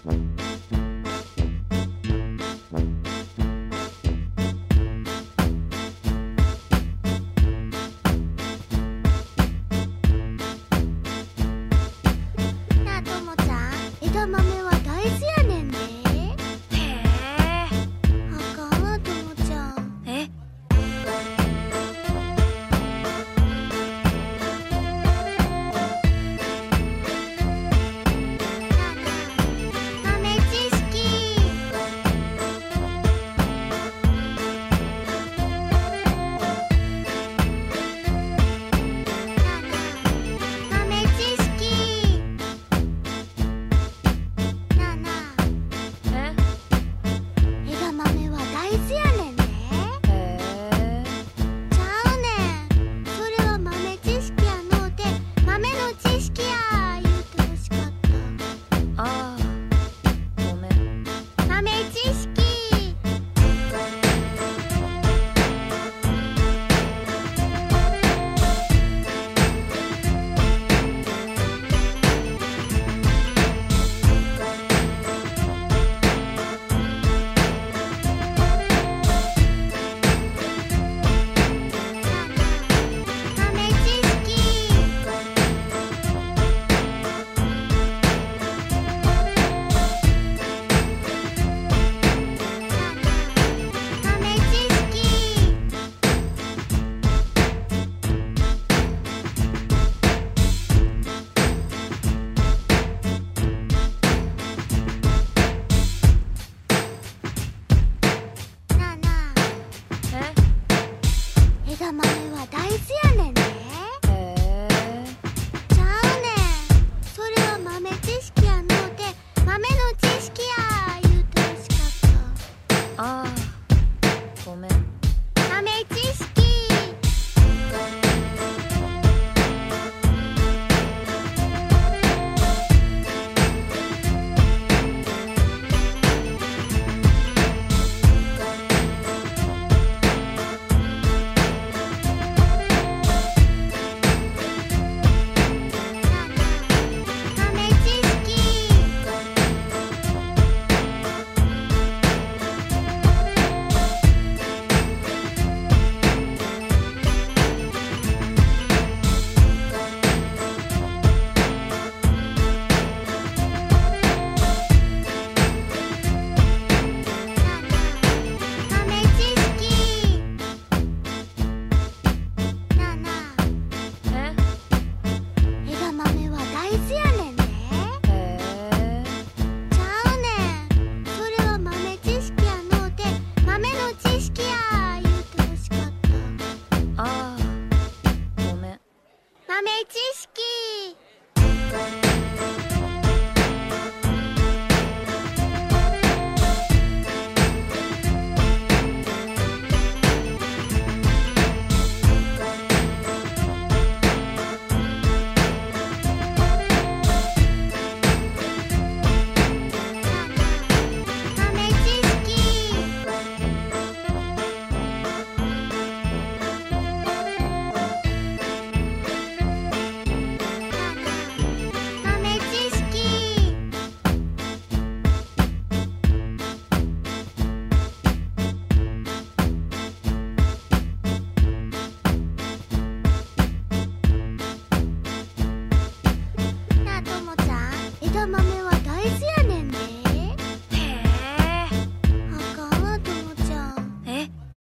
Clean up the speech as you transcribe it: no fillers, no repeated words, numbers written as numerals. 豆豆ちゃん、枝豆は大事や。